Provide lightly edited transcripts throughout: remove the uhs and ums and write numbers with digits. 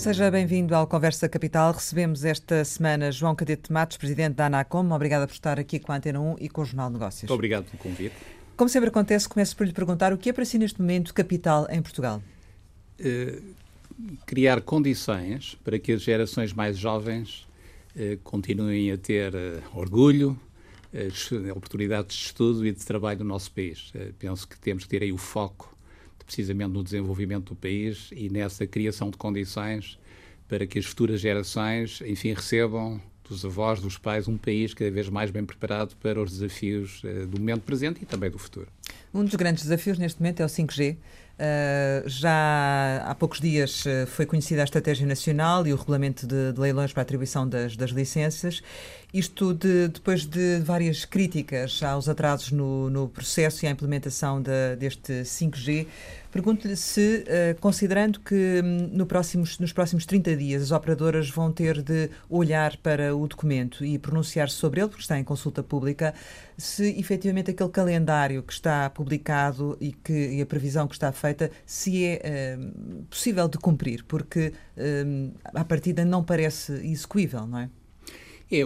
Seja bem-vindo ao Conversa Capital. Recebemos esta semana João Cadete Matos, presidente da ANACOM. Obrigada por estar aqui com a Antena 1 e com o Jornal de Negócios. Muito obrigado pelo convite. Como sempre acontece, começo por lhe perguntar o que é para si neste momento capital em Portugal? Criar condições para que as gerações mais jovens continuem a ter orgulho, oportunidades de estudo e de trabalho no nosso país. Penso que temos que ter aí o foco precisamente no desenvolvimento do país e nessa criação de condições para que as futuras gerações, enfim, recebam dos avós, dos pais, um país cada vez mais bem preparado para os desafios do momento presente e também do futuro. Um dos grandes desafios neste momento é o 5G. Já há poucos dias foi conhecida a Estratégia Nacional e o Regulamento de Leilões para a Atribuição das Licenças. Isto depois de várias críticas aos atrasos no processo e à implementação deste 5G. Pergunto-lhe se, considerando que nos próximos 30 dias as operadoras vão ter de olhar para o documento e pronunciar sobre ele, porque está em consulta pública, se efetivamente aquele calendário que está publicado e a previsão que está feita, se é possível de cumprir, porque à partida não parece execuível, não é?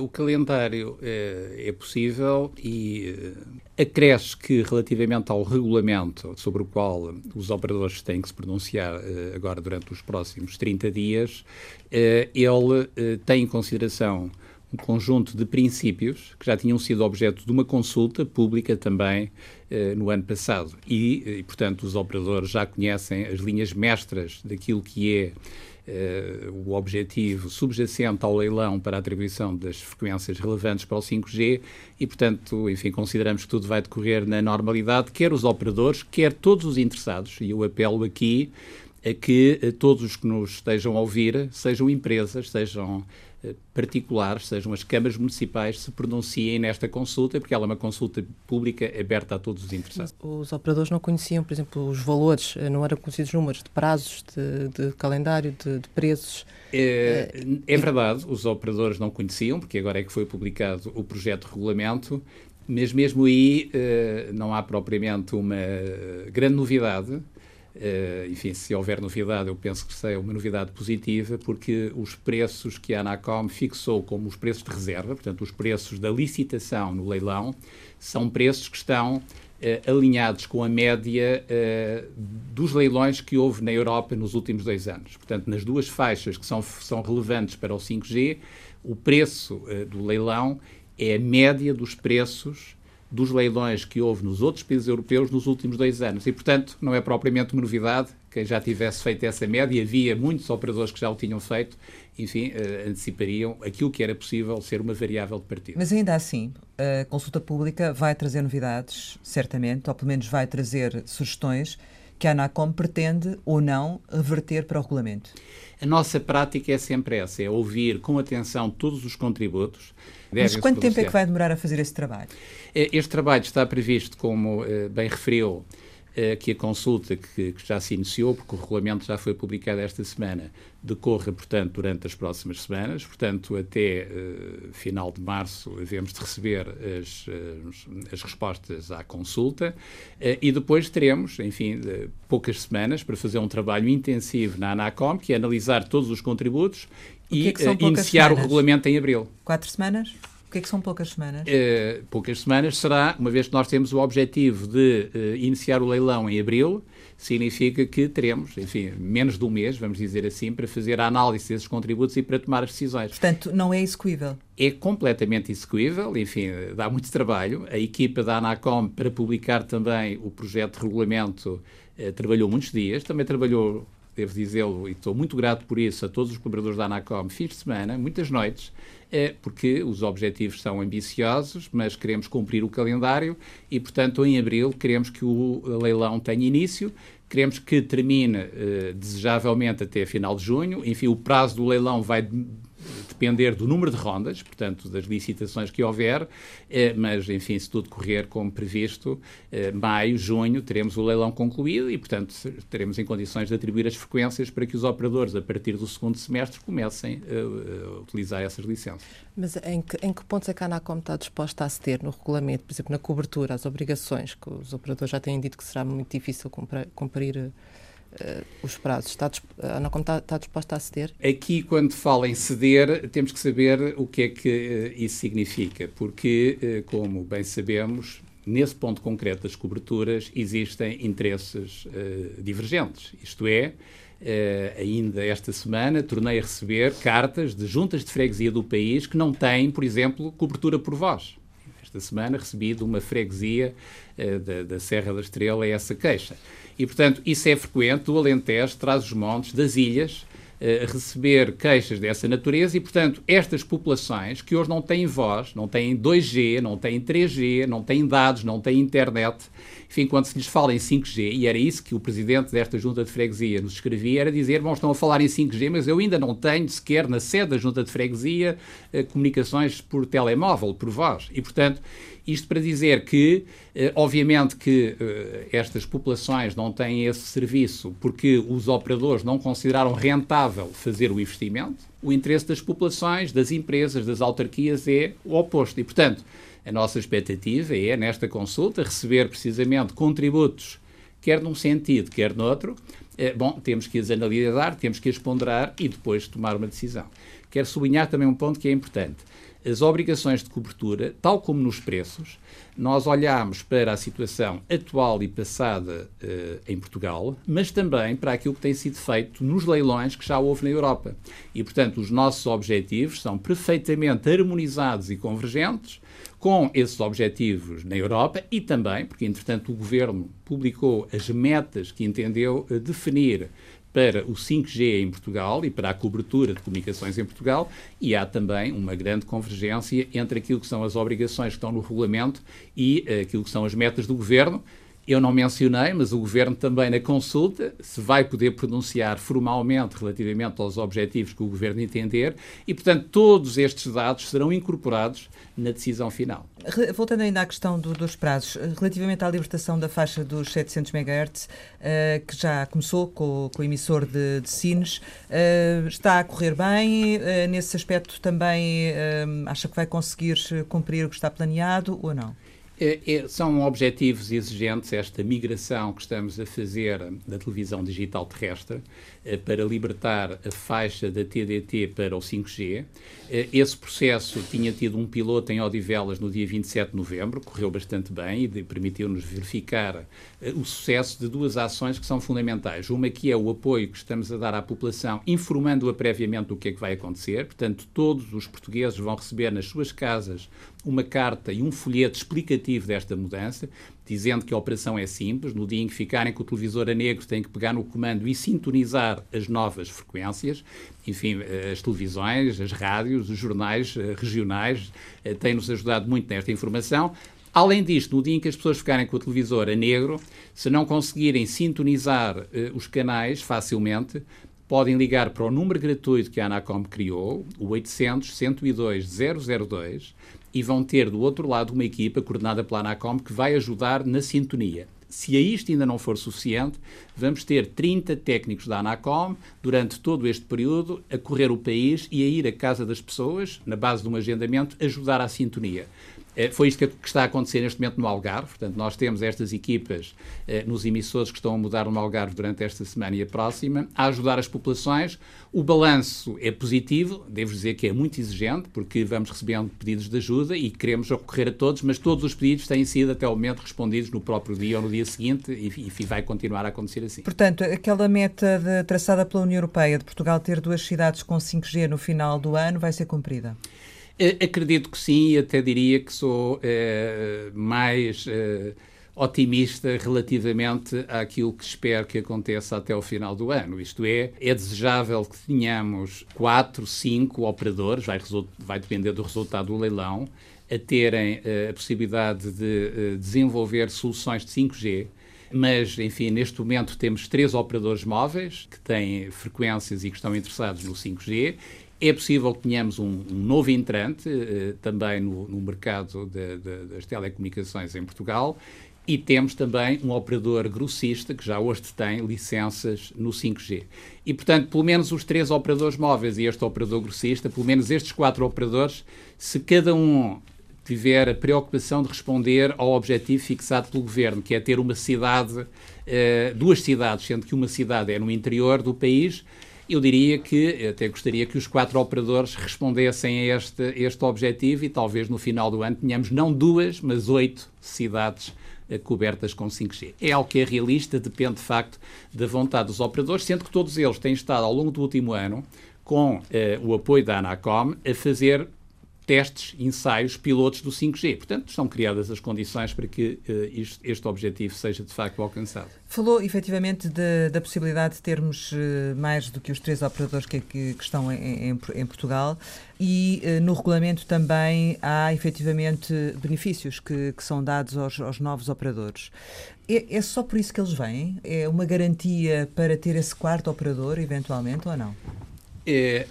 O calendário é possível e acresce que, relativamente ao regulamento sobre o qual os operadores têm que se pronunciar agora durante os próximos 30 dias, ele tem em consideração um conjunto de princípios que já tinham sido objeto de uma consulta pública também no ano passado. E, portanto, os operadores já conhecem as linhas mestras daquilo que é o objetivo subjacente ao leilão para a atribuição das frequências relevantes para o 5G e, portanto, enfim, consideramos que tudo vai decorrer na normalidade, quer os operadores, quer todos os interessados, e eu apelo aqui a que todos os que nos estejam a ouvir, sejam empresas, sejam particulares, sejam as câmaras municipais, se pronunciem nesta consulta, porque ela é uma consulta pública aberta a todos os interessados. Os operadores não conheciam, por exemplo, os valores, não eram conhecidos números de prazos, de calendário, de preços? É verdade, os operadores não conheciam, porque agora é que foi publicado o projeto de regulamento, mas mesmo aí não há propriamente uma grande novidade. Enfim, se houver novidade, eu penso que seja uma novidade positiva, porque os preços que a ANACOM fixou como os preços de reserva, portanto, os preços da licitação no leilão, são preços que estão alinhados com a média dos leilões que houve na Europa nos últimos 2 anos. Portanto, nas duas faixas que são relevantes para o 5G, o preço do leilão é a média dos preços dos leilões que houve nos outros países europeus nos últimos 2 anos. E, portanto, não é propriamente uma novidade. Quem já tivesse feito essa média, havia muitos operadores que já o tinham feito, enfim, antecipariam aquilo que era possível ser uma variável de partida. Mas ainda assim, a consulta pública vai trazer novidades, certamente, ou pelo menos vai trazer sugestões que a ANACOM pretende ou não reverter para o regulamento. A nossa prática é sempre essa, é ouvir com atenção todos os contributos. Mas quanto tempo é que vai demorar a fazer esse trabalho? Este trabalho está previsto, como bem referiu, que a consulta que já se iniciou, porque o regulamento já foi publicado esta semana, decorra, portanto, durante as próximas semanas. Portanto, até final de março, devemos de receber as respostas à consulta e depois teremos, enfim, poucas semanas para fazer um trabalho intensivo na ANACOM, que é analisar todos os contributos e iniciar o regulamento em abril. 4 semanas? O que é que são poucas semanas? Poucas semanas será, uma vez que nós temos o objetivo de iniciar o leilão em abril, significa que teremos, enfim, menos de um mês, vamos dizer assim, para fazer a análise desses contributos e para tomar as decisões. Portanto, não é execuível? É completamente execuível, enfim, dá muito trabalho. A equipa da ANACOM, para publicar também o projeto de regulamento, trabalhou muitos dias, também trabalhou, devo dizê-lo, e estou muito grato por isso, a todos os colaboradores da ANACOM, fins de semana, muitas noites, porque os objetivos são ambiciosos, mas queremos cumprir o calendário e, portanto, em abril queremos que o leilão tenha início, queremos que termine, desejavelmente, até final de junho. Enfim, o prazo do leilão vai depender do número de rondas, portanto, das licitações que houver, mas, enfim, se tudo correr como previsto, maio, junho, teremos o leilão concluído e, portanto, teremos em condições de atribuir as frequências para que os operadores, a partir do segundo semestre, comecem a utilizar essas licenças. Mas em que pontos é que a ANACOM está disposta a ceder no regulamento, por exemplo, na cobertura, às obrigações, que os operadores já têm dito que será muito difícil cumprir os prazos. A ANACOM está disposta a ceder? Aqui, quando fala em ceder, temos que saber o que é que isso significa, porque, como bem sabemos, nesse ponto concreto das coberturas existem interesses divergentes, isto é, ainda esta semana tornei a receber cartas de juntas de freguesia do país que não têm, por exemplo, cobertura por voz. Esta semana recebi de uma freguesia da Serra da Estrela essa queixa. E, portanto, isso é frequente, do Alentejo, Trás-os-Montes, das ilhas, receber queixas dessa natureza e, portanto, estas populações que hoje não têm voz, não têm 2G, não têm 3G, não têm dados, não têm internet, enfim, quando se lhes fala em 5G, e era isso que o presidente desta junta de freguesia nos escrevia, era dizer, bom, estão a falar em 5G, mas eu ainda não tenho sequer na sede da junta de freguesia comunicações por telemóvel, por voz, e, portanto, isto para dizer que, obviamente que estas populações não têm esse serviço porque os operadores não consideraram rentável fazer o investimento. O interesse das populações, das empresas, das autarquias é o oposto. E, portanto, a nossa expectativa é, nesta consulta, receber precisamente contributos, quer num sentido, quer noutro. Bom, temos que as analisar, temos que as ponderar e depois tomar uma decisão. Quero sublinhar também um ponto que é importante. As obrigações de cobertura, tal como nos preços, nós olhámos para a situação atual e passada em Portugal, mas também para aquilo que tem sido feito nos leilões que já houve na Europa. E, portanto, os nossos objetivos são perfeitamente harmonizados e convergentes com esses objetivos na Europa e também, porque, entretanto, o Governo publicou as metas que entendeu definir para o 5G em Portugal e para a cobertura de comunicações em Portugal, e há também uma grande convergência entre aquilo que são as obrigações que estão no regulamento e aquilo que são as metas do Governo. Eu não mencionei, mas o Governo também na consulta se vai poder pronunciar formalmente relativamente aos objetivos que o Governo entender e, portanto, todos estes dados serão incorporados na decisão final. Voltando ainda à questão dos prazos, relativamente à libertação da faixa dos 700 MHz, que já começou com o emissor de Sines, está a correr bem? Nesse aspecto também acha que vai conseguir cumprir o que está planeado ou não? São objetivos exigentes esta migração que estamos a fazer da televisão digital terrestre para libertar a faixa da TDT para o 5G. Esse processo tinha tido um piloto em Odivelas no dia 27 de novembro, correu bastante bem e permitiu-nos verificar o sucesso de duas ações que são fundamentais. Uma que é o apoio que estamos a dar à população, informando-a previamente do que é que vai acontecer. Portanto, todos os portugueses vão receber nas suas casas uma carta e um folheto explicativo desta mudança, dizendo que a operação é simples, no dia em que ficarem com o televisor a negro têm que pegar no comando e sintonizar as novas frequências, enfim, as televisões, as rádios, os jornais regionais têm-nos ajudado muito nesta informação. Além disto, no dia em que as pessoas ficarem com o televisor a negro, se não conseguirem sintonizar os canais facilmente, podem ligar para o número gratuito que a ANACOM criou, o 800-102-002, e vão ter do outro lado uma equipa coordenada pela ANACOM que vai ajudar na sintonia. Se a isto ainda não for suficiente, vamos ter 30 técnicos da ANACOM durante todo este período a correr o país e a ir à casa das pessoas, na base de um agendamento, ajudar à sintonia. Foi isto que está a acontecer neste momento no Algarve, portanto nós temos estas equipas nos emissores que estão a mudar no Algarve durante esta semana e a próxima, a ajudar as populações. O balanço é positivo, devo dizer que é muito exigente, porque vamos recebendo pedidos de ajuda e queremos recorrer a todos, mas todos os pedidos têm sido até o momento respondidos no próprio dia ou no dia seguinte e vai continuar a acontecer assim. Portanto, aquela meta traçada pela União Europeia de Portugal ter 2 cidades com 5G no final do ano vai ser cumprida? Acredito que sim, e até diria que sou mais otimista relativamente àquilo que espero que aconteça até ao final do ano. Isto é desejável que tenhamos 4, 5 operadores, vai depender do resultado do leilão, a terem a possibilidade de desenvolver soluções de 5G. Mas, enfim, neste momento temos 3 operadores móveis que têm frequências e que estão interessados no 5G. É possível que tenhamos um novo entrante também no mercado das telecomunicações em Portugal e temos também um operador grossista que já hoje tem licenças no 5G. E, portanto, pelo menos os 3 operadores móveis e este operador grossista, pelo menos estes 4 operadores, se cada um tiver a preocupação de responder ao objetivo fixado pelo Governo, que é ter uma cidade, duas cidades, sendo que uma cidade é no interior do país, eu diria que, até gostaria que os 4 operadores respondessem a este objetivo e talvez no final do ano tenhamos não 2, mas 8 cidades cobertas com 5G. É algo que é realista, depende de facto da vontade dos operadores, sendo que todos eles têm estado ao longo do último ano, com o apoio da ANACOM, a fazer testes, ensaios, pilotos do 5G. Portanto, estão criadas as condições para que este objetivo seja, de facto, alcançado. Falou, efetivamente, da possibilidade de termos mais do que os 3 operadores que estão em Portugal e no regulamento também há, efetivamente, benefícios que são dados aos novos operadores. É só por isso que eles vêm? É uma garantia para ter esse 4º operador, eventualmente, ou não?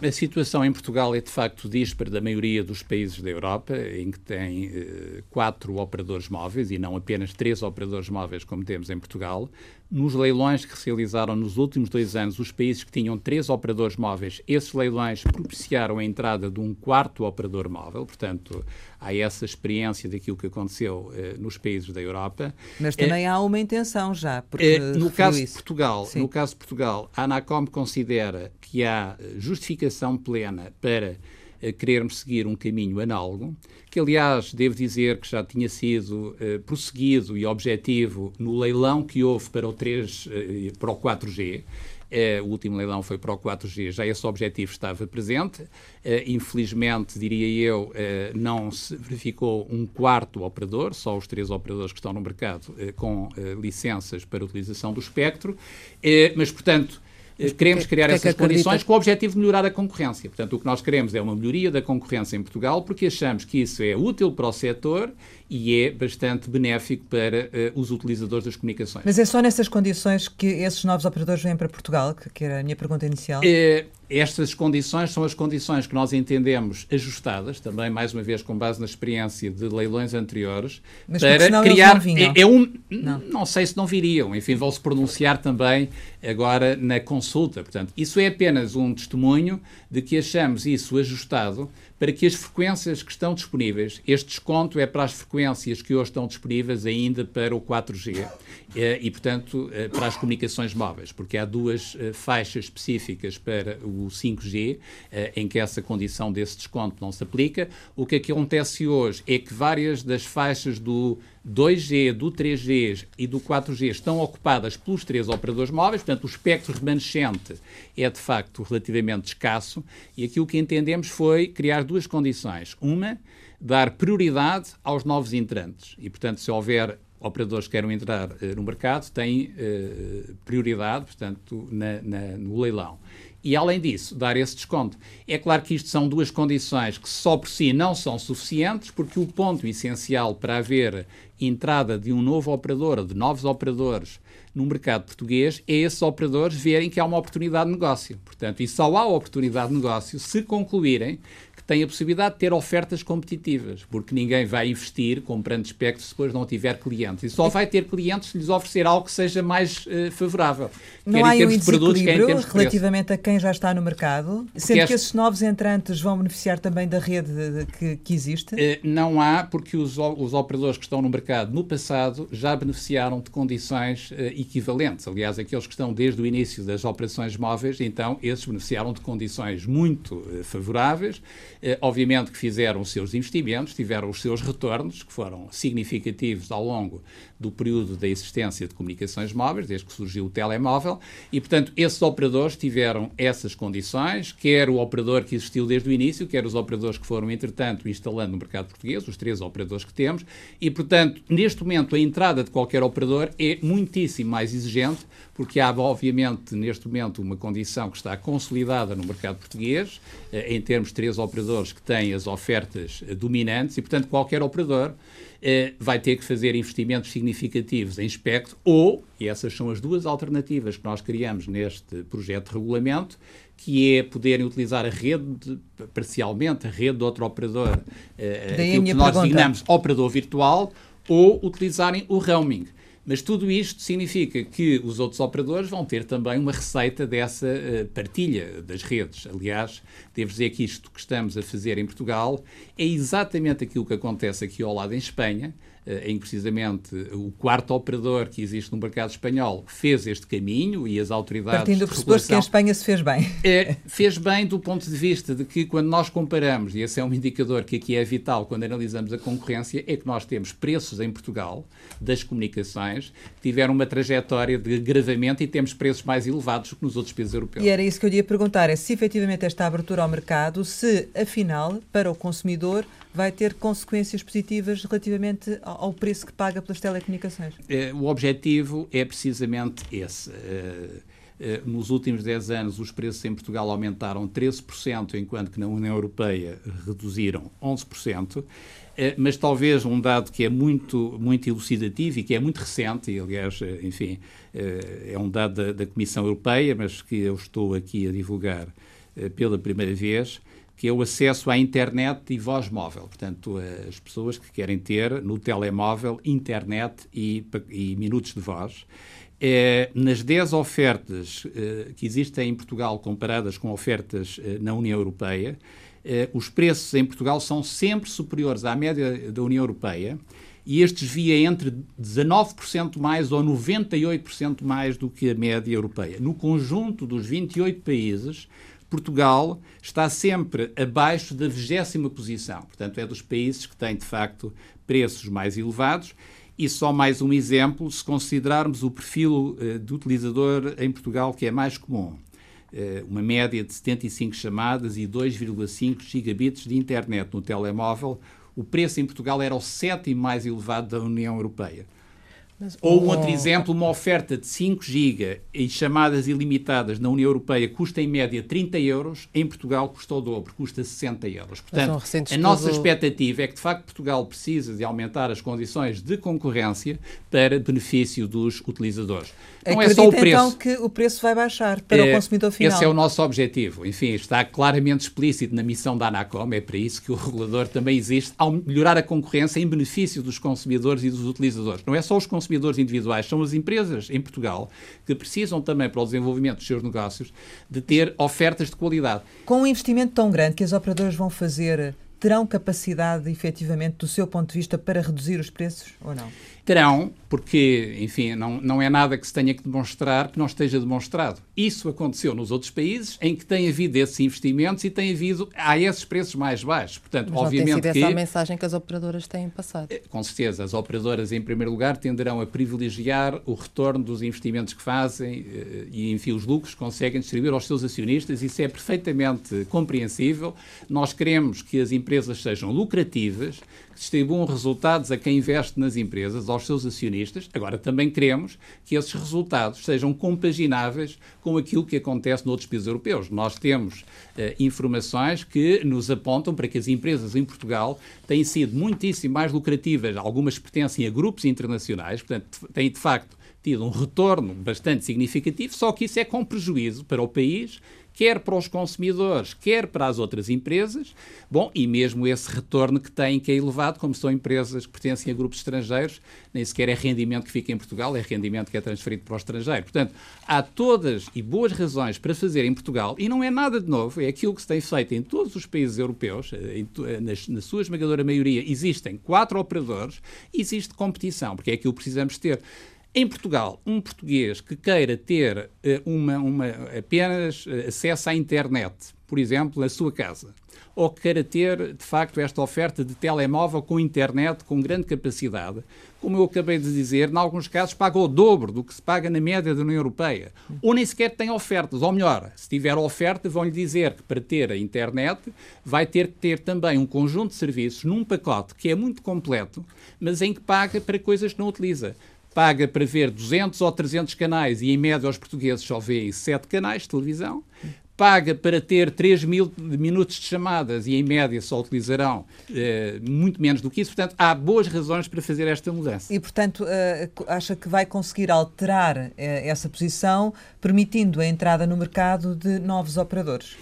A situação em Portugal é, de facto, dispara da maioria dos países da Europa, em que tem 4 operadores móveis e não apenas 3 operadores móveis, como temos em Portugal. Nos leilões que se realizaram nos últimos 2 anos, os países que tinham 3 operadores móveis, esses leilões propiciaram a entrada de um 4º operador móvel, portanto, há essa experiência daquilo que aconteceu nos países da Europa. Mas também há uma intenção já, porque no caso de Portugal, a ANACOM considera que há justificação plena para querermos seguir um caminho análogo, que aliás, devo dizer que já tinha sido prosseguido e objetivo no leilão que houve para o 4G, o último leilão foi para o 4G, já esse objetivo estava presente, infelizmente, diria eu, não se verificou um 4º operador, só os 3 operadores que estão no mercado com licenças para utilização do espectro, mas portanto, queremos criar essas condições com o objetivo de melhorar a concorrência. Portanto, o que nós queremos é uma melhoria da concorrência em Portugal, porque achamos que isso é útil para o setor e é bastante benéfico para os utilizadores das comunicações. Mas é só nessas condições que esses novos operadores vêm para Portugal, que era a minha pergunta inicial? Estas condições são as condições que nós entendemos ajustadas, também, mais uma vez, com base na experiência de leilões anteriores, mas para criar... Não sei se não viriam, enfim, vão-se pronunciar também agora na consulta. Portanto, isso é apenas um testemunho de que achamos isso ajustado para que as frequências que estão disponíveis, este desconto é para as frequências que hoje estão disponíveis ainda para o 4G e, portanto, para as comunicações móveis, porque há 2 faixas específicas para o 5G, em que essa condição desse desconto não se aplica. O que acontece hoje é que várias das faixas do 2G, do 3G e do 4G estão ocupadas pelos 3 operadores móveis, portanto o espectro remanescente é de facto relativamente escasso e aquilo que entendemos foi criar 2 condições. Uma, dar prioridade aos novos entrantes e, portanto, se houver operadores que queiram entrar no mercado, têm prioridade, portanto, no leilão. E, além disso, dar esse desconto. É claro que isto são 2 condições que só por si não são suficientes, porque o ponto essencial para haver entrada de um novo operador ou de novos operadores no mercado português é esses operadores verem que há uma oportunidade de negócio. Portanto, e só há oportunidade de negócio se concluírem que têm a possibilidade de ter ofertas competitivas, porque ninguém vai investir comprando espectro se depois não tiver clientes. E só vai ter clientes se lhes oferecer algo que seja mais favorável. Não há um desequilíbrio relativamente a quem já está no mercado? Sendo que esses novos entrantes vão beneficiar também da rede que existe? Não há, porque os operadores que estão no mercado no passado já beneficiaram de condições equivalentes. Aliás, aqueles que estão desde o início das operações móveis, então esses beneficiaram de condições muito favoráveis. Obviamente que fizeram os seus investimentos, tiveram os seus retornos, que foram significativos ao longo do período da existência de comunicações móveis, desde que surgiu o telemóvel, e, portanto, esses operadores tiveram essas condições, quer o operador que existiu desde o início, quer os operadores que foram, entretanto, instalando no mercado português, os 3 operadores que temos, e, portanto, neste momento, a entrada de qualquer operador é muitíssimo mais exigente, porque há, obviamente, neste momento, uma condição que está consolidada no mercado português, em termos de 3 operadores que têm as ofertas dominantes e, portanto, qualquer operador vai ter que fazer investimentos significativos em espectro ou, e essas são as 2 alternativas que nós criamos neste projeto de regulamento, que é poderem utilizar a rede, parcialmente, a rede de outro operador, aquilo que nós designamos operador virtual, ou utilizarem o roaming. Mas tudo isto significa que os outros operadores vão ter também uma receita dessa partilha das redes. Aliás, devo dizer que isto que estamos a fazer em Portugal é exatamente aquilo que acontece aqui ao lado em Espanha, em que precisamente o quarto operador que existe no mercado espanhol fez este caminho e as autoridades... Partindo do pressuposto que em Espanha se fez bem. Fez bem do ponto de vista de que quando nós comparamos, e esse é um indicador que aqui é vital quando analisamos a concorrência, é que nós temos preços em Portugal das comunicações que tiveram uma trajetória de agravamento e temos preços mais elevados do que nos outros países europeus. E era isso que eu lhe ia perguntar, é se efetivamente esta abertura ao mercado, se afinal para o consumidor vai ter consequências positivas relativamente ao preço que paga pelas telecomunicações? O objetivo é precisamente esse. Nos últimos 10 anos, os preços em Portugal aumentaram 13%, enquanto que na União Europeia reduziram 11%. Mas talvez um dado que é muito, muito elucidativo e que é muito recente, e aliás, enfim, é um dado da Comissão Europeia, mas que eu estou aqui a divulgar pela primeira vez, que é o acesso à internet e voz móvel. Portanto, as pessoas que querem ter no telemóvel internet e minutos de voz. Nas 10 ofertas que existem em Portugal comparadas com ofertas na União Europeia, os preços em Portugal são sempre superiores à média da União Europeia e estes via entre 19% mais ou 98% mais do que a média europeia. No conjunto dos 28 países, Portugal está sempre abaixo da 20ª posição, portanto é dos países que têm de facto preços mais elevados e só mais um exemplo, se considerarmos o perfil do utilizador em Portugal que é mais comum, uma média de 75 chamadas e 2,5 gigabits de internet no telemóvel, o preço em Portugal era o 7º mais elevado da União Europeia. Ou, outro exemplo, uma oferta de 5 GB e chamadas ilimitadas na União Europeia custa em média 30 euros, em Portugal custa o dobro, custa 60 euros. Portanto, a nossa expectativa é que, de facto, Portugal precisa de aumentar as condições de concorrência para benefício dos utilizadores. Não é só o preço. Então que o preço vai baixar para o consumidor final. Esse é o nosso objetivo. Enfim, está claramente explícito na missão da ANACOM, é para isso que o regulador também existe, ao melhorar a concorrência em benefício dos consumidores e dos utilizadores. Não é só os consumidores individuais, são as empresas em Portugal que precisam também para o desenvolvimento dos seus negócios de ter ofertas de qualidade. Com um investimento tão grande que as operadoras vão fazer, terão capacidade efetivamente do seu ponto de vista para reduzir os preços ou não? Terão, porque, enfim, não é nada que se tenha que demonstrar que não esteja demonstrado. Isso aconteceu nos outros países em que tem havido esses investimentos e tem havido a esses preços mais baixos. Portanto, mas obviamente tem sido essa a mensagem que as operadoras têm passado. Com certeza, as operadoras, em primeiro lugar, tenderão a privilegiar o retorno dos investimentos que fazem e, enfim, os lucros que conseguem distribuir aos seus acionistas. Isso é perfeitamente compreensível. Nós queremos que as empresas sejam lucrativas, que distribuam resultados a quem investe nas empresas, aos seus acionistas. Agora, também queremos que esses resultados sejam compagináveis com aquilo que acontece noutros países europeus. Nós temos informações que nos apontam para que as empresas em Portugal têm sido muitíssimo mais lucrativas. Algumas pertencem a grupos internacionais, portanto, têm, de facto, tido um retorno bastante significativo, só que isso é com prejuízo para o país, quer para os consumidores, quer para as outras empresas, bom, e mesmo esse retorno que têm, que é elevado, como são empresas que pertencem a grupos estrangeiros, nem sequer é rendimento que fica em Portugal, é rendimento que é transferido para o estrangeiro. Portanto, há todas e boas razões para fazer em Portugal, e não é nada de novo, é aquilo que se tem feito em todos os países europeus, na sua esmagadora maioria, existem 4 operadores, existe competição, porque é aquilo que precisamos ter. Em Portugal, um português que queira ter apenas acesso à internet, por exemplo, na sua casa, ou que queira ter, de facto, esta oferta de telemóvel com internet, com grande capacidade, como eu acabei de dizer, em alguns casos paga o dobro do que se paga na média da União Europeia, ou nem sequer tem ofertas, ou melhor, se tiver oferta, vão-lhe dizer que para ter a internet vai ter que ter também um conjunto de serviços num pacote que é muito completo, mas em que paga para coisas que não utiliza. Paga para ver 200 ou 300 canais e, em média, os portugueses só veem 7 canais de televisão. Paga para ter 3.000 minutos de chamadas e, em média, só utilizarão muito menos do que isso. Portanto, há boas razões para fazer esta mudança. E, portanto, acha que vai conseguir alterar essa posição, permitindo a entrada no mercado de novos operadores?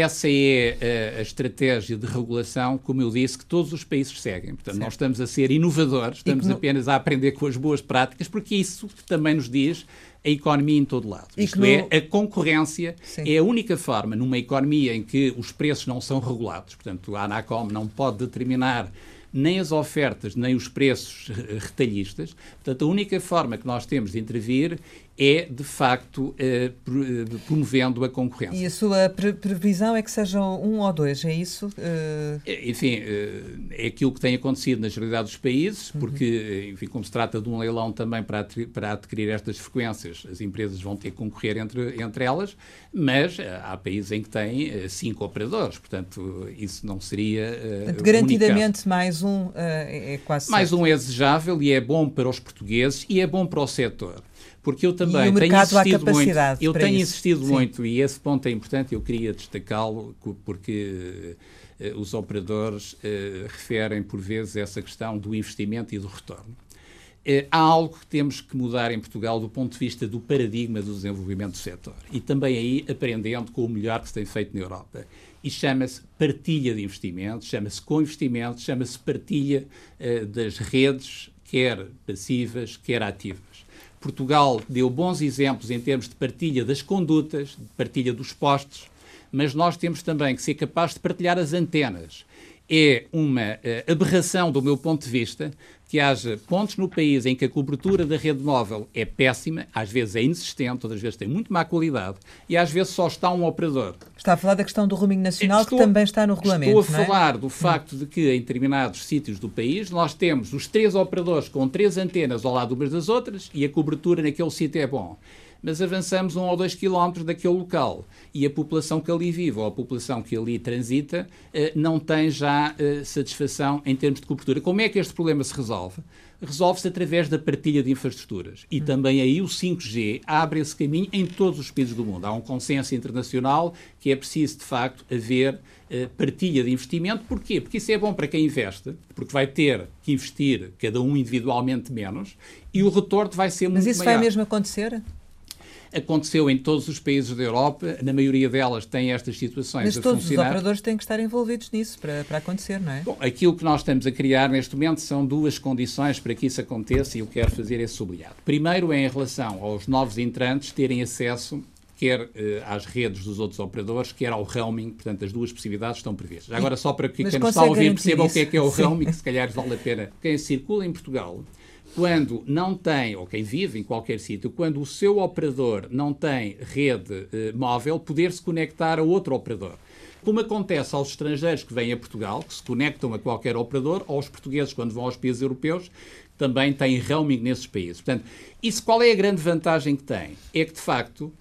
Essa é a estratégia de regulação, como eu disse, que todos os países seguem. Portanto, certo, nós estamos a ser inovadores, estamos apenas a aprender com as boas práticas, porque isso também nos diz a economia em todo lado. Isto é, a concorrência é a única forma, numa economia em que os preços não são regulados, portanto, a ANACOM não pode determinar nem as ofertas, nem os preços retalhistas. Portanto, a única forma que nós temos de intervir é, de facto, promovendo a concorrência. E a sua previsão é que sejam 1 ou 2, é isso? Enfim, é aquilo que tem acontecido na generalidade dos países, porque, enfim, como se trata de um leilão também para adquirir estas frequências, as empresas vão ter que concorrer entre elas, mas há países em que têm 5 operadores, portanto, isso não seria garantidamente mais um é quase mais certo. Um é desejável e é bom para os portugueses e é bom para o setor. Porque eu também tenho insistido muito, e esse ponto é importante, eu queria destacá-lo, porque os operadores referem por vezes essa questão do investimento e do retorno. Há algo que temos que mudar em Portugal do ponto de vista do paradigma do desenvolvimento do setor, e também aí aprendendo com o melhor que se tem feito na Europa. E chama-se partilha de investimentos, chama-se co-investimento, chama-se partilha das redes, quer passivas, quer ativas. Portugal deu bons exemplos em termos de partilha das condutas, de partilha dos postes, mas nós temos também que ser capazes de partilhar as antenas. É uma aberração, do meu ponto de vista, que haja pontos no país em que a cobertura da rede móvel é péssima, às vezes é inexistente, outras vezes tem muito má qualidade, e às vezes só está um operador. Está a falar da questão do roaming nacional, que também está no regulamento, estou a falar do facto de que em determinados sítios do país nós temos os 3 operadores com 3 antenas ao lado umas das outras e a cobertura naquele sítio é bom. Mas avançamos 1 ou 2 quilómetros daquele local e a população que ali vive ou a população que ali transita não tem já satisfação em termos de cobertura. Como é que este problema se resolve? Resolve-se através da partilha de infraestruturas e também aí o 5G abre esse caminho em todos os países do mundo. Há um consenso internacional que é preciso, de facto, haver partilha de investimento. Porquê? Porque isso é bom para quem investe, porque vai ter que investir cada um individualmente menos e o retorno vai ser muito maior. Mas isso vai mesmo acontecer? Aconteceu em todos os países da Europa, na maioria delas tem estas situações a funcionar. Mas todos os operadores têm que estar envolvidos nisso para acontecer, não é? Bom, aquilo que nós estamos a criar neste momento são 2 condições para que isso aconteça e eu quero fazer esse sublinhado. Primeiro é em relação aos novos entrantes terem acesso quer às redes dos outros operadores, quer ao roaming, portanto as 2 possibilidades estão previstas. Agora só para que quem nos está a ouvir perceba o que é o roaming, que se calhar vale a pena. Quem circula em Portugal, quando não tem, ou quem vive em qualquer sítio, quando o seu operador não tem rede móvel, poder-se conectar a outro operador. Como acontece aos estrangeiros que vêm a Portugal, que se conectam a qualquer operador, ou aos portugueses quando vão aos países europeus, também têm roaming nesses países. Portanto, isso qual é a grande vantagem que tem? É que, de facto,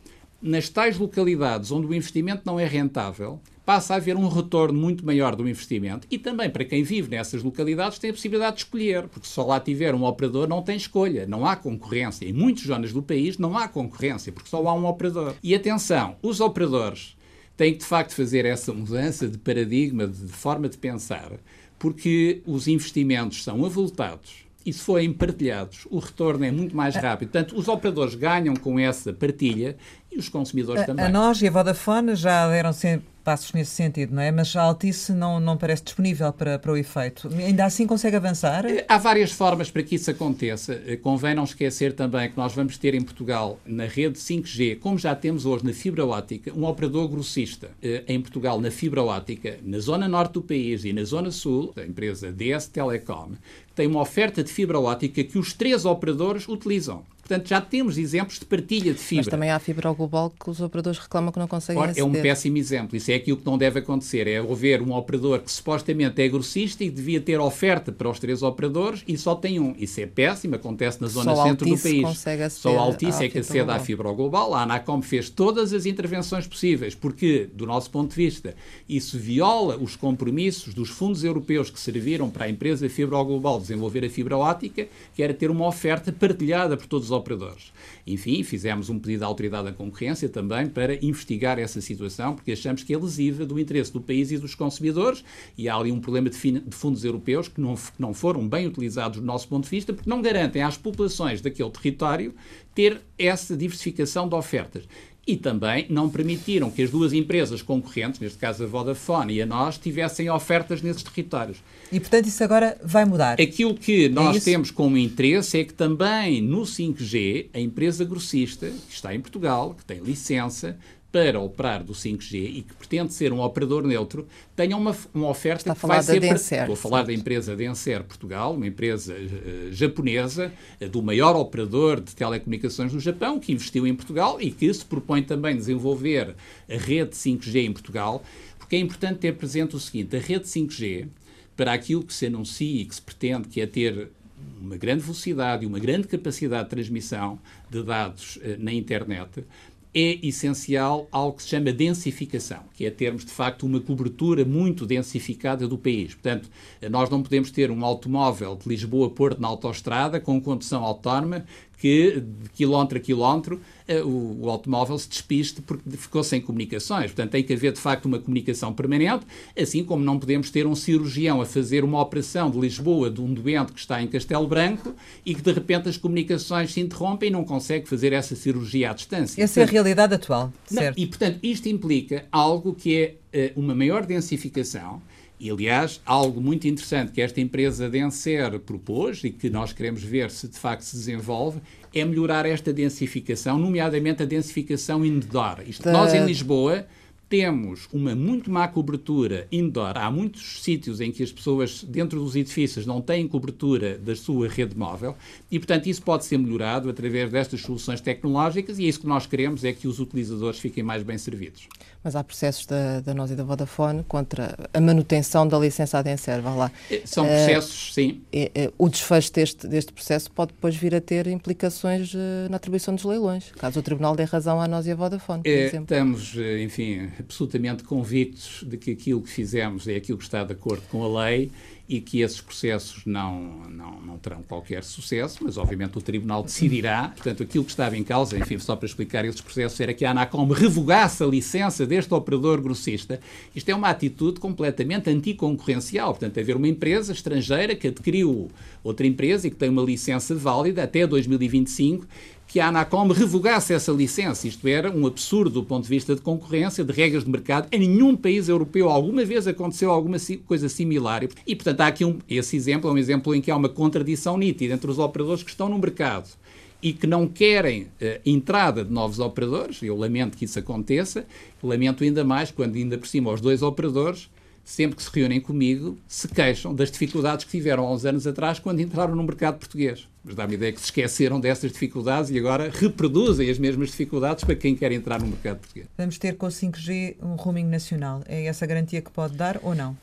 nas tais localidades onde o investimento não é rentável, passa a haver um retorno muito maior do investimento e também para quem vive nessas localidades tem a possibilidade de escolher, porque se só lá tiver um operador não tem escolha, não há concorrência. Em muitas zonas do país não há concorrência, porque só há um operador. E atenção, os operadores têm que de facto fazer essa mudança de paradigma, de forma de pensar, porque os investimentos são avultados. E se forem partilhados, o retorno é muito mais rápido. Portanto, os operadores ganham com essa partilha e os consumidores também. A NOS e a Vodafone já deram sempre passos nesse sentido, não é? Mas a Altice não parece disponível para o efeito. Ainda assim consegue avançar? Há várias formas para que isso aconteça. Convém não esquecer também que nós vamos ter em Portugal, na rede 5G, como já temos hoje na fibra óptica, um operador grossista. Em Portugal, na fibra óptica, na zona norte do país e na zona sul, a empresa DS Telecom, tem uma oferta de fibra óptica que os 3 operadores utilizam. Portanto, já temos exemplos de partilha de fibra. Mas também há a Fibra Global que os operadores reclamam que não conseguem aceder. É um péssimo exemplo. Isso é aquilo que não deve acontecer. É haver um operador que supostamente é grossista e devia ter oferta para os 3 operadores e só tem um. Isso é péssimo. Acontece na zona centro do país. Só a Altice é que acede à Fibra Global. A ANACOM fez todas as intervenções possíveis porque, do nosso ponto de vista, isso viola os compromissos dos fundos europeus que serviram para a empresa Fibra Global desenvolver a fibra óptica, que era ter uma oferta partilhada por todos os operadores. Enfim, fizemos um pedido à Autoridade da Concorrência também para investigar essa situação, porque achamos que é lesiva do interesse do país e dos consumidores e há ali um problema de fundos europeus que não foram bem utilizados do nosso ponto de vista, porque não garantem às populações daquele território ter essa diversificação de ofertas. e também não permitiram que as duas empresas concorrentes, neste caso a Vodafone e a NOS, tivessem ofertas nesses territórios. E, portanto, isso agora vai mudar. Aquilo que nós temos como interesse é que também no 5G, a empresa grossista, que está em Portugal, que tem licença para operar do 5G e que pretende ser um operador neutro, tenha uma oferta está que vai ser... Estou a falar da empresa Denser Portugal, uma empresa japonesa, do maior operador de telecomunicações do Japão, que investiu em Portugal e que se propõe também desenvolver a rede 5G em Portugal, porque é importante ter presente o seguinte: a rede 5G, para aquilo que se anuncia e que se pretende, que é ter uma grande velocidade e uma grande capacidade de transmissão de dados na internet, é essencial algo que se chama densificação, que é termos, de facto, uma cobertura muito densificada do país. Portanto, nós não podemos ter um automóvel de Lisboa a Porto na autoestrada com condução autónoma que, de quilómetro a quilómetro, o automóvel se despiste porque ficou sem comunicações. Portanto, tem que haver, de facto, uma comunicação permanente, assim como não podemos ter um cirurgião a fazer uma operação de Lisboa de um doente que está em Castelo Branco e que, de repente, as comunicações se interrompem e não consegue fazer essa cirurgia à distância. Essa é a realidade atual, certo? E, portanto, isto implica algo que é uma maior densificação. E, aliás, algo muito interessante que esta empresa Denser propôs e que nós queremos ver se de facto se desenvolve é melhorar esta densificação, nomeadamente a densificação indoor. Isto, nós em Lisboa temos uma muito má cobertura indoor. Há muitos sítios em que as pessoas dentro dos edifícios não têm cobertura da sua rede móvel e, portanto, isso pode ser melhorado através destas soluções tecnológicas e é isso que nós queremos, é que os utilizadores fiquem mais bem servidos. Mas há processos da NOS e da Vodafone contra a manutenção da licença à Denser, vá lá. São processos, sim. O desfecho deste processo pode depois vir a ter implicações na atribuição dos leilões, caso o Tribunal dê razão à NOS e à Vodafone, por exemplo. Estamos, enfim, absolutamente convictos de que aquilo que fizemos é aquilo que está de acordo com a lei e que esses processos não terão qualquer sucesso, mas obviamente o Tribunal decidirá. Portanto, aquilo que estava em causa, enfim, só para explicar esses processos, era que a ANACOM revogasse a licença deste operador grossista. Isto é uma atitude completamente anticoncorrencial. Portanto, haver uma empresa estrangeira que adquiriu outra empresa e que tem uma licença válida até 2025, que a ANACOM revogasse essa licença. Isto era um absurdo do ponto de vista de concorrência, de regras de mercado. Em nenhum país europeu alguma vez aconteceu alguma coisa similar. E, portanto, há aqui esse exemplo, é um exemplo em que há uma contradição nítida entre os operadores que estão no mercado e que não querem entrada de novos operadores. Eu lamento que isso aconteça. Lamento ainda mais quando, ainda por cima, os dois operadores, sempre que se reúnem comigo, se queixam das dificuldades que tiveram há uns anos atrás quando entraram no mercado português. Mas dá-me a ideia que se esqueceram dessas dificuldades e agora reproduzem as mesmas dificuldades para quem quer entrar no mercado português. Vamos ter com o 5G um roaming nacional. É essa a garantia que pode dar ou não?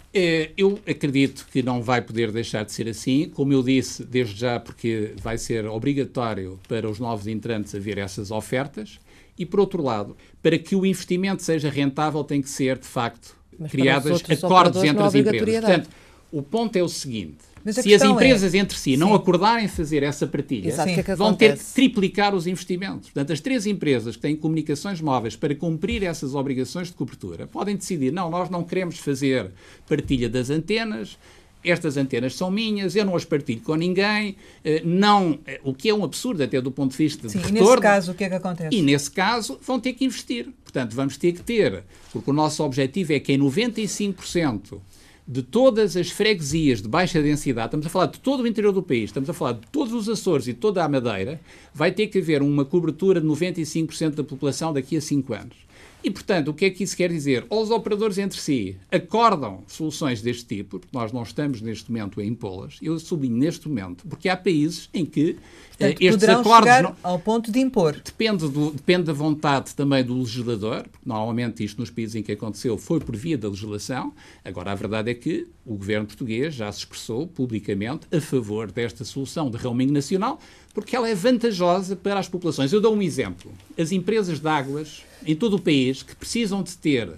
Eu acredito que não vai poder deixar de ser assim. Como eu disse, desde já, porque vai ser obrigatório para os novos entrantes haver essas ofertas. E, por outro lado, para que o investimento seja rentável tem que ser, de facto, criadas acordos entre as empresas. Portanto, o ponto é o seguinte: se as empresas entre si não acordarem fazer essa partilha, vão ter que triplicar os investimentos. Portanto, as três empresas que têm comunicações móveis para cumprir essas obrigações de cobertura podem decidir: não, nós não queremos fazer partilha das antenas, estas antenas são minhas, eu não as partilho com ninguém, não, o que é um absurdo até do ponto de vista de retorno. E nesse caso, o que é que acontece? E nesse caso, vão ter que investir. Portanto, vamos ter que ter, porque o nosso objetivo é que em 95% de todas as freguesias de baixa densidade, estamos a falar de todo o interior do país, estamos a falar de todos os Açores e toda a Madeira, vai ter que haver uma cobertura de 95% da população daqui a 5 anos. E, portanto, o que é que isso quer dizer? Ou os operadores entre si acordam soluções deste tipo, porque nós não estamos neste momento a impô-las, eu sublinho neste momento, porque há países em que portanto, estes acordos... Chegar não... ao ponto de impor. Depende da vontade também do legislador, porque normalmente isto nos países em que aconteceu foi por via da legislação. Agora, a verdade é que o governo português já se expressou publicamente a favor desta solução de roaming nacional, porque ela é vantajosa para as populações. Eu dou um exemplo. As empresas de águas em todo o país que precisam de ter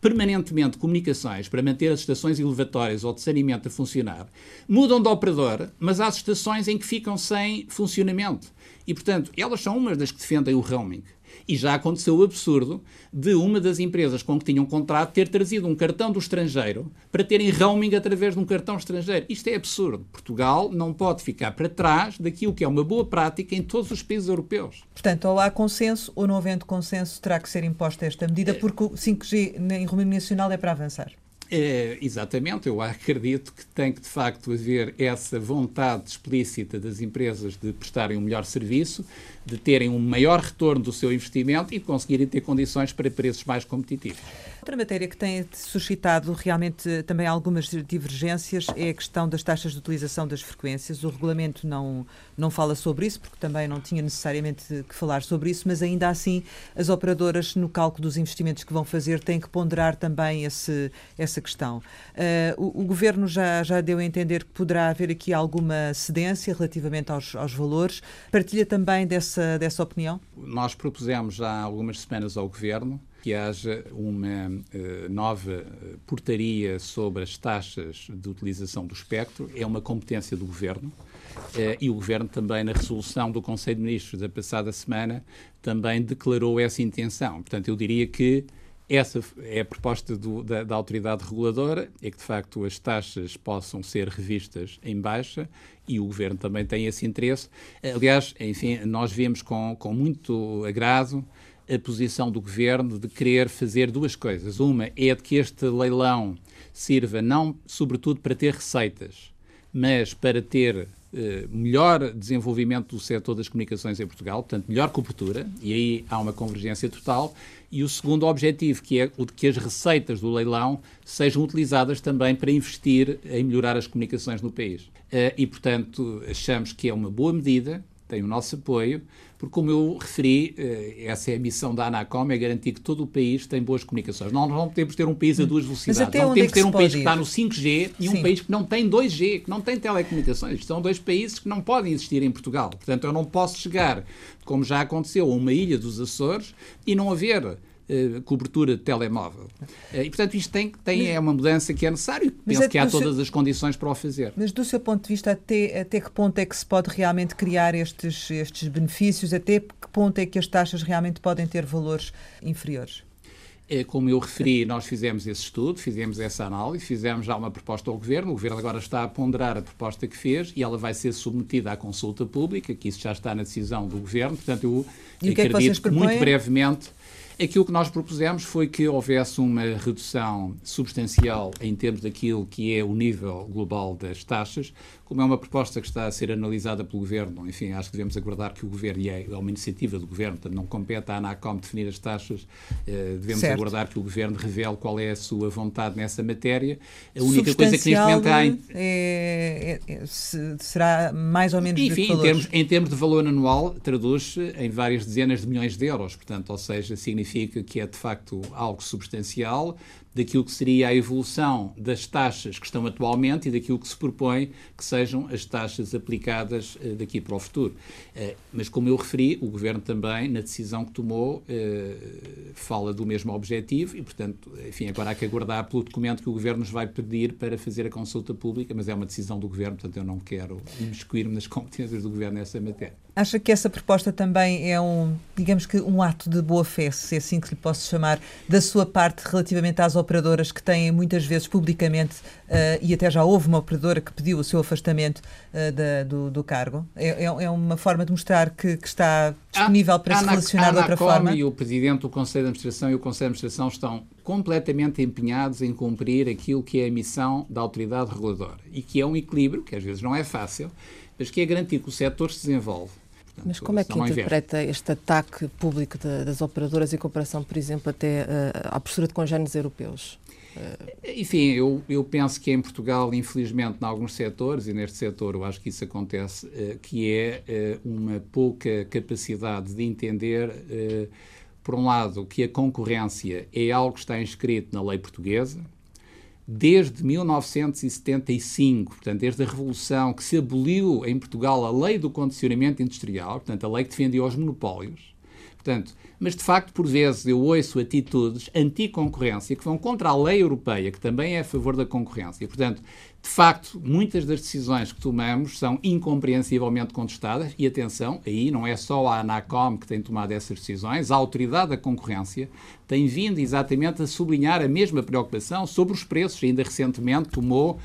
permanentemente comunicações para manter as estações elevatórias ou de saneamento a funcionar, mudam de operador, mas há estações em que ficam sem funcionamento. E, portanto, elas são umas das que defendem o roaming. E já aconteceu o absurdo de uma das empresas com que tinham contrato ter trazido um cartão do estrangeiro para terem roaming através de um cartão estrangeiro. Isto é absurdo. Portugal não pode ficar para trás daquilo que é uma boa prática em todos os países europeus. Portanto, ou há consenso ou não havendo consenso terá que ser imposta esta medida, porque o 5G em Romania Nacional é para avançar. É, exatamente, eu acredito que tem que de facto haver essa vontade explícita das empresas de prestarem um melhor serviço, de terem um maior retorno do seu investimento e de conseguirem ter condições para preços mais competitivos. Outra matéria que tem suscitado realmente também algumas divergências é a questão das taxas de utilização das frequências. O regulamento não fala sobre isso, porque também não tinha necessariamente que falar sobre isso, mas ainda assim as operadoras no cálculo dos investimentos que vão fazer têm que ponderar também essa questão. O Governo já deu a entender que poderá haver aqui alguma cedência relativamente aos valores. Partilha também dessa opinião? Nós propusemos já há algumas semanas ao Governo que haja uma nova portaria sobre as taxas de utilização do espectro. É uma competência do Governo e o Governo também, na resolução do Conselho de Ministros da passada semana, também declarou essa intenção. Portanto, eu diria que essa é a proposta da autoridade reguladora, é que de facto as taxas possam ser revistas em baixa e o Governo também tem esse interesse. Aliás, enfim, nós vimos com muito agrado a posição do Governo de querer fazer duas coisas. Uma é de que este leilão sirva não sobretudo para ter receitas, mas para ter melhor desenvolvimento do setor das comunicações em Portugal, portanto, melhor cobertura, e aí há uma convergência total. E o segundo objetivo, que é o de que as receitas do leilão sejam utilizadas também para investir em melhorar as comunicações no país. E, portanto, achamos que é uma boa medida, tem o nosso apoio, porque, como eu referi, essa é a missão da ANACOM, é garantir que todo o país tem boas comunicações. Nós não podemos ter um país a duas velocidades, não podemos ter um país que está no 5G e um país que não tem 2G, que não tem telecomunicações. São dois países que não podem existir em Portugal. Portanto, eu não posso chegar, como já aconteceu, a uma ilha dos Açores e não haver cobertura de telemóvel. E, portanto, isto é uma mudança que é necessária e penso que há todas as condições para o fazer. Mas, do seu ponto de vista, até que ponto é que se pode realmente criar estes benefícios? Até que ponto é que as taxas realmente podem ter valores inferiores? Como eu referi, nós fizemos esse estudo, fizemos essa análise, fizemos já uma proposta ao Governo. O Governo agora está a ponderar a proposta que fez e ela vai ser submetida à consulta pública, que isso já está na decisão do Governo. Portanto, eu acredito que muito brevemente. Aquilo que nós propusemos foi que houvesse uma redução substancial em termos daquilo que é o nível global das taxas. Como é uma proposta que está a ser analisada pelo Governo, enfim, acho que devemos aguardar que o Governo, e é uma iniciativa do Governo, portanto não compete à ANACOM definir as taxas, devemos aguardar que o Governo revele qual é a sua vontade nessa matéria. A única coisa que neste momento há será mais ou menos, enfim, em termos de valor anual, traduz-se em várias dezenas de milhões de euros, portanto, ou seja, significa que é de facto algo substancial daquilo que seria a evolução das taxas que estão atualmente e daquilo que se propõe que sejam as taxas aplicadas daqui para o futuro. Mas, como eu referi, o Governo também, na decisão que tomou, fala do mesmo objetivo e, portanto, enfim, agora há que aguardar pelo documento que o Governo nos vai pedir para fazer a consulta pública, mas é uma decisão do Governo, portanto eu não quero imiscuir-me nas competências do Governo nessa matéria. Acha que essa proposta também é digamos que um ato de boa-fé, se é assim que lhe posso chamar, da sua parte relativamente às operadoras que têm muitas vezes publicamente, e até já houve uma operadora que pediu o seu afastamento do cargo? É uma forma de mostrar que está disponível para se relacionar de outra forma? A ANACOM e o Presidente do Conselho de Administração e o Conselho de Administração estão completamente empenhados em cumprir aquilo que é a missão da autoridade reguladora e que é um equilíbrio, que às vezes não é fácil, mas que é garantir que o setor se desenvolve. Mas como é que interpreta este ataque público das operadoras em comparação, por exemplo, até à postura de congéneres europeus? Enfim, eu penso que em Portugal, infelizmente, em alguns setores, e neste setor eu acho que isso acontece, que é uma pouca capacidade de entender, por um lado, que a concorrência é algo que está inscrito na lei portuguesa, desde 1975, portanto, desde a Revolução, que se aboliu em Portugal a lei do condicionamento industrial, portanto, a lei que defendia os monopólios. Portanto, mas, de facto, por vezes eu ouço atitudes anticoncorrência que vão contra a lei europeia, que também é a favor da concorrência. Portanto, de facto, muitas das decisões que tomamos são incompreensivelmente contestadas e, atenção, aí não é só a ANACOM que tem tomado essas decisões, a Autoridade da Concorrência tem vindo exatamente a sublinhar a mesma preocupação sobre os preços, ainda recentemente tomou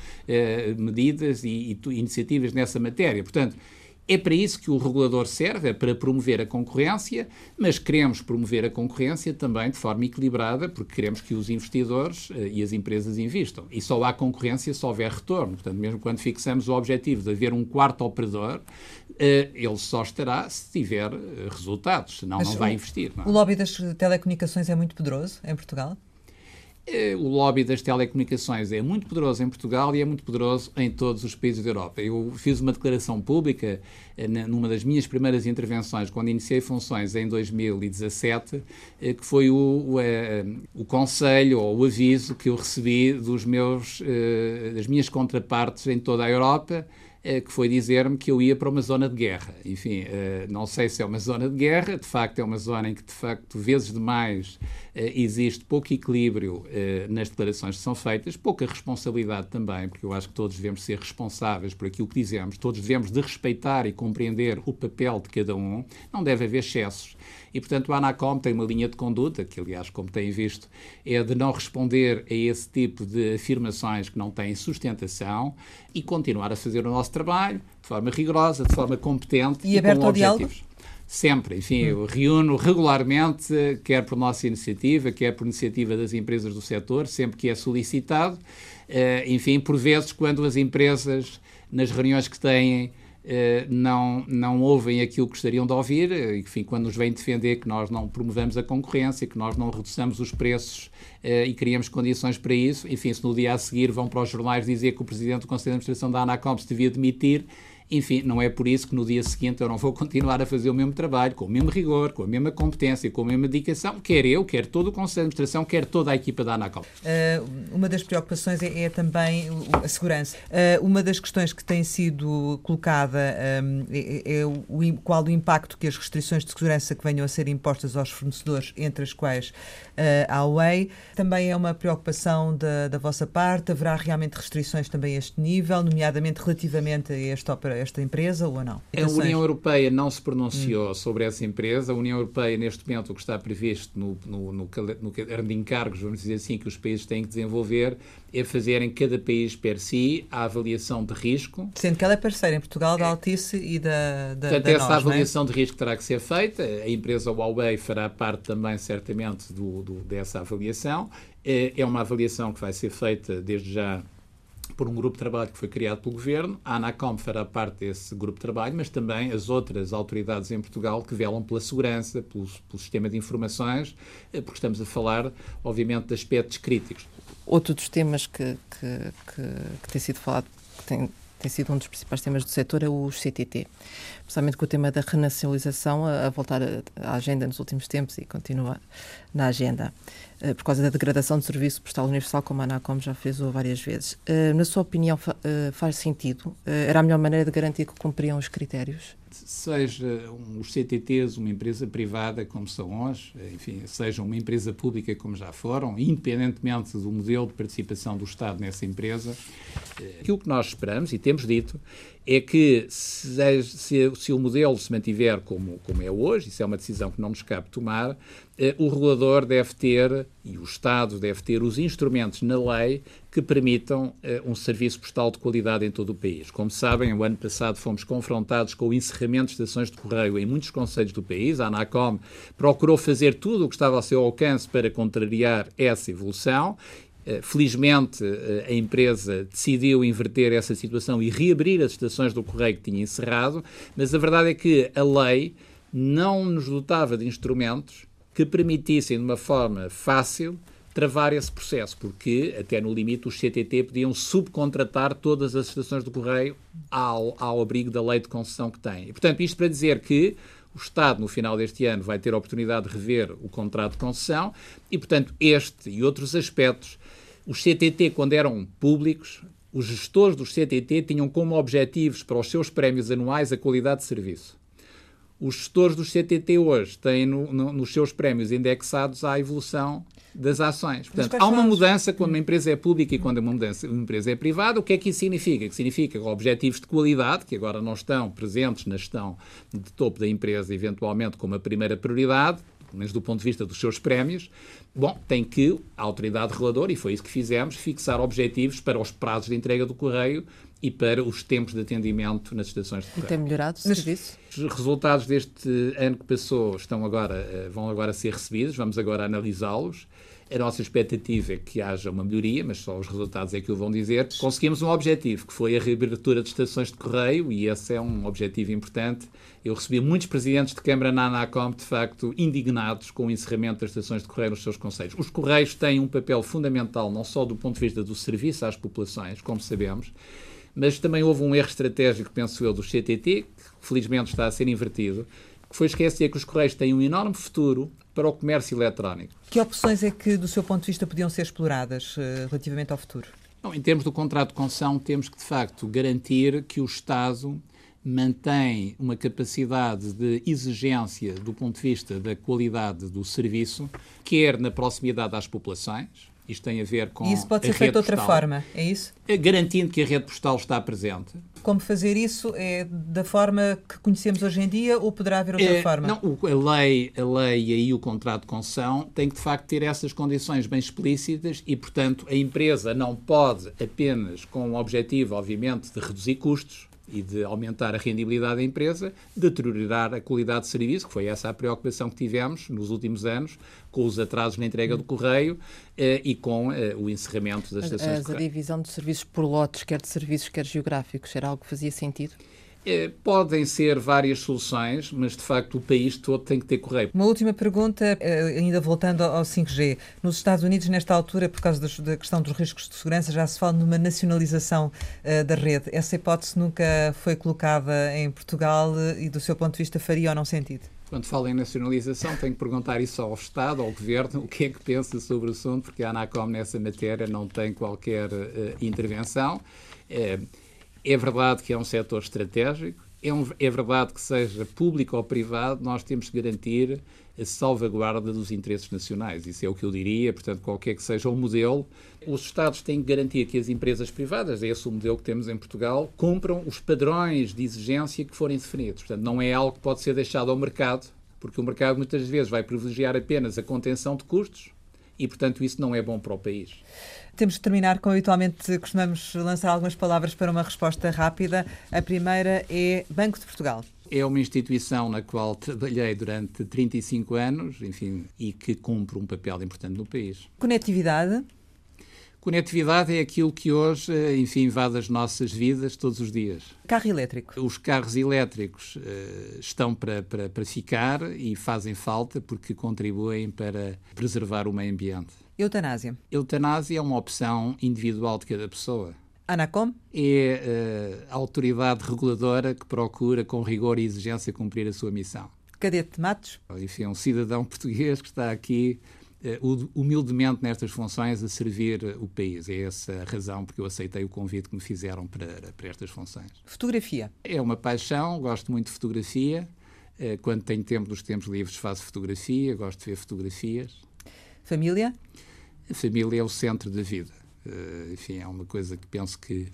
medidas e iniciativas nessa matéria. Portanto, é para isso que o regulador serve, é para promover a concorrência, mas queremos promover a concorrência também de forma equilibrada, porque queremos que os investidores e as empresas invistam. E só há concorrência se houver retorno. Portanto, mesmo quando fixamos o objetivo de haver um quarto operador, ele só estará se tiver resultados, senão mas não vai investir. Não é? O lobby das telecomunicações é muito poderoso em Portugal? O lobby das telecomunicações é muito poderoso em Portugal e é muito poderoso em todos os países da Europa. Eu fiz uma declaração pública numa das minhas primeiras intervenções, quando iniciei funções em 2017, que foi o conselho ou o aviso que eu recebi das minhas contrapartes em toda a Europa, que foi dizer-me que eu ia para uma zona de guerra. Enfim, não sei se é uma zona de guerra, de facto é uma zona em que, de facto, vezes demais existe pouco equilíbrio nas declarações que são feitas, pouca responsabilidade também, porque eu acho que todos devemos ser responsáveis por aquilo que dizemos, todos devemos de respeitar e compreender o papel de cada um, não deve haver excessos. E, portanto, a ANACOM tem uma linha de conduta, que, aliás, como têm visto, é de não responder a esse tipo de afirmações que não têm sustentação e continuar a fazer o nosso trabalho de forma rigorosa, de forma competente e com objetivos. Sempre, enfim, eu reúno regularmente, quer por nossa iniciativa, quer por iniciativa das empresas do setor, sempre que é solicitado. Enfim, por vezes, quando as empresas, nas reuniões que têm, não ouvem aquilo que gostariam de ouvir, enfim, quando nos vêm defender que nós não promovemos a concorrência, que nós não reduçamos os preços e criamos condições para isso, enfim, se no dia a seguir vão para os jornais dizer que o Presidente do Conselho de Administração da ANACOM se devia demitir, enfim, não é por isso que no dia seguinte eu não vou continuar a fazer o mesmo trabalho, com o mesmo rigor, com a mesma competência, com a mesma dedicação, quer eu, quer todo o Conselho de Administração, quer toda a equipa da ANACOM. Uma das preocupações é também a segurança. Uma das questões que tem sido colocada qual o impacto que as restrições de segurança que venham a ser impostas aos fornecedores, entre as quais a Huawei, também é uma preocupação da vossa parte? Haverá realmente restrições também a este nível, nomeadamente relativamente a esta empresa ou não? A União Europeia não se pronunciou sobre essa empresa. A União Europeia, neste momento, o que está previsto no caderno de encargos, vamos dizer assim, que os países têm que desenvolver, é fazer em cada país per si a avaliação de risco. Sendo que ela é parceira em Portugal da Altice e portanto, da NOS, essa avaliação de risco terá que ser feita. A empresa Huawei fará parte também, certamente, dessa avaliação. É uma avaliação que vai ser feita desde já por um grupo de trabalho que foi criado pelo Governo. A ANACOM fará parte desse grupo de trabalho, mas também as outras autoridades em Portugal que velam pela segurança, pelo sistema de informações, porque estamos a falar, obviamente, de aspectos críticos. Outro dos temas que tem sido falado, que tem sido um dos principais temas do setor, é o CTT. Principalmente com o tema da renacionalização a voltar à agenda nos últimos tempos e continua na agenda, por causa da degradação do serviço postal universal, como a ANACOM já fez várias vezes. Na sua opinião, faz sentido? Era a melhor maneira de garantir que cumpriam os critérios? Seja os CTTs uma empresa privada, como são hoje, enfim, seja uma empresa pública, como já foram, independentemente do modelo de participação do Estado nessa empresa, aquilo que nós esperamos, e temos dito, é que se o modelo se mantiver como é hoje, isso é uma decisão que não nos cabe tomar, o regulador deve ter, e o Estado deve ter, os instrumentos na lei que permitam um serviço postal de qualidade em todo o país. Como sabem, o ano passado fomos confrontados com o encerramento de estações de correio em muitos concelhos do país. A ANACOM procurou fazer tudo o que estava ao seu alcance para contrariar essa evolução. Felizmente, a empresa decidiu inverter essa situação e reabrir as estações do correio que tinha encerrado, mas a verdade é que a lei não nos dotava de instrumentos que permitissem, de uma forma fácil, travar esse processo, porque, até no limite, os CTT podiam subcontratar todas as estações do correio ao abrigo da lei de concessão que têm. E, portanto, isto para dizer que o Estado, no final deste ano, vai ter a oportunidade de rever o contrato de concessão e, portanto, este e outros aspectos, os CTT, quando eram públicos, os gestores dos CTT tinham como objetivos para os seus prémios anuais a qualidade de serviço. Os gestores dos CTT hoje têm nos seus prémios indexados à evolução das ações. Portanto, há uma mudança quando uma empresa é pública e quando uma empresa é privada. O que é que isso significa? Que significa objetivos de qualidade, que agora não estão presentes na gestão de topo da empresa, eventualmente como a primeira prioridade, pelo menos do ponto de vista dos seus prémios. Bom, tem que a autoridade reguladora, e foi isso que fizemos, fixar objetivos para os prazos de entrega do correio e para os tempos de atendimento nas estações de correio. E tem melhorado o serviço? Os resultados deste ano que passou vão agora ser recebidos, vamos agora analisá-los. A nossa expectativa é que haja uma melhoria, mas só os resultados é que o vão dizer. Conseguimos um objetivo, que foi a reabertura de estações de correio, e esse é um objetivo importante. Eu recebi muitos presidentes de Câmara na ANACOM, de facto, indignados com o encerramento das estações de correio nos seus concelhos. Os correios têm um papel fundamental, não só do ponto de vista do serviço às populações, como sabemos, mas também houve um erro estratégico, penso eu, do CTT, que felizmente está a ser invertido, que foi esquecer que os correios têm um enorme futuro para o comércio eletrónico. Que opções é que, do seu ponto de vista, podiam ser exploradas relativamente ao futuro? Não, em termos do contrato de concessão, temos que, de facto, garantir que o Estado mantém uma capacidade de exigência do ponto de vista da qualidade do serviço, quer na proximidade às populações. Isto tem a ver com a rede postal. E isso pode ser feito de outra forma, é isso? Garantindo que a rede postal está presente. Como fazer isso? É da forma que conhecemos hoje em dia ou poderá haver outra forma? Não, a lei e aí o contrato de concessão tem que, de facto, ter essas condições bem explícitas e, portanto, a empresa não pode apenas, com o objetivo, obviamente, de reduzir custos e de aumentar a rendibilidade da empresa, deteriorar a qualidade de serviço, que foi essa a preocupação que tivemos nos últimos anos, com os atrasos na entrega do correio e com o encerramento das estações de correio. A divisão de serviços por lotes, quer de serviços, quer geográficos, era algo que fazia sentido? Podem ser várias soluções, mas de facto o país todo tem que ter correio. Uma última pergunta, ainda voltando ao 5G. Nos Estados Unidos, nesta altura, por causa da questão dos riscos de segurança, já se fala numa nacionalização da rede. Essa hipótese nunca foi colocada em Portugal e, do seu ponto de vista, faria ou não sentido? Quando falo em nacionalização, tenho que perguntar isso ao Estado, ao Governo, o que é que pensa sobre o assunto, porque a ANACOM nessa matéria não tem qualquer intervenção. É verdade que é um setor estratégico, é verdade que seja público ou privado, nós temos que garantir a salvaguarda dos interesses nacionais. Isso é o que eu diria, portanto, qualquer que seja o modelo, os Estados têm que garantir que as empresas privadas, é esse o modelo que temos em Portugal, cumpram os padrões de exigência que forem definidos. Portanto, não é algo que pode ser deixado ao mercado, porque o mercado muitas vezes vai privilegiar apenas a contenção de custos, e, portanto, isso não é bom para o país. Temos de terminar como habitualmente costumamos lançar algumas palavras para uma resposta rápida. A primeira é Banco de Portugal. É uma instituição na qual trabalhei durante 35 anos, enfim, e que cumpre um papel importante no país. Conectividade? Conectividade é aquilo que hoje, enfim, invade as nossas vidas todos os dias. Carro elétrico? Os carros elétricos estão para ficar e fazem falta porque contribuem para preservar o meio ambiente. Eutanásia? Eutanásia é uma opção individual de cada pessoa. ANACOM? É a autoridade reguladora que procura com rigor e exigência cumprir a sua missão. Cadete Matos? Enfim, é um cidadão português que está aqui humildemente nestas funções a servir o país. É essa a razão porque eu aceitei o convite que me fizeram para estas funções. Fotografia? É uma paixão, gosto muito de fotografia. Quando tenho tempo, nos tempos livres, faço fotografia, gosto de ver fotografias. Família? A família é o centro da vida. Enfim, é uma coisa que penso que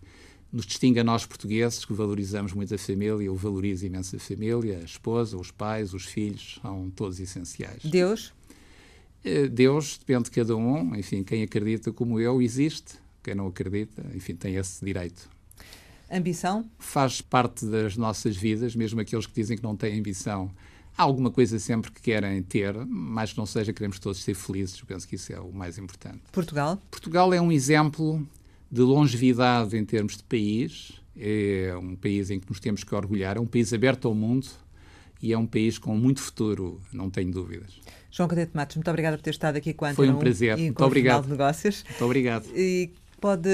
nos distingue a nós portugueses, que valorizamos muito a família. Eu valorizo imenso a família, a esposa, os pais, os filhos, são todos essenciais. Deus? Deus, depende de cada um, enfim, quem acredita como eu existe, quem não acredita, enfim, tem esse direito. Ambição? Faz parte das nossas vidas, mesmo aqueles que dizem que não têm ambição. Há alguma coisa sempre que querem ter, mas que não seja, queremos todos ser felizes, eu penso que isso é o mais importante. Portugal? Portugal é um exemplo de longevidade em termos de país, é um país em que nos temos que orgulhar, é um país aberto ao mundo, e é um país com muito futuro, não tenho dúvidas. João Cadete Matos, muito obrigada por ter estado aqui com a Antena 1. Foi um prazer, muito obrigado. Com o Jornal de Negócios. Muito obrigado. E pode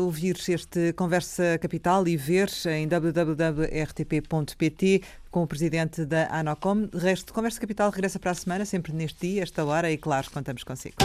ouvir este Conversa Capital e ver em www.rtp.pt com o presidente da ANACOM. O resto, Conversa Capital regressa para a semana, sempre neste dia, esta hora, e claro, contamos consigo.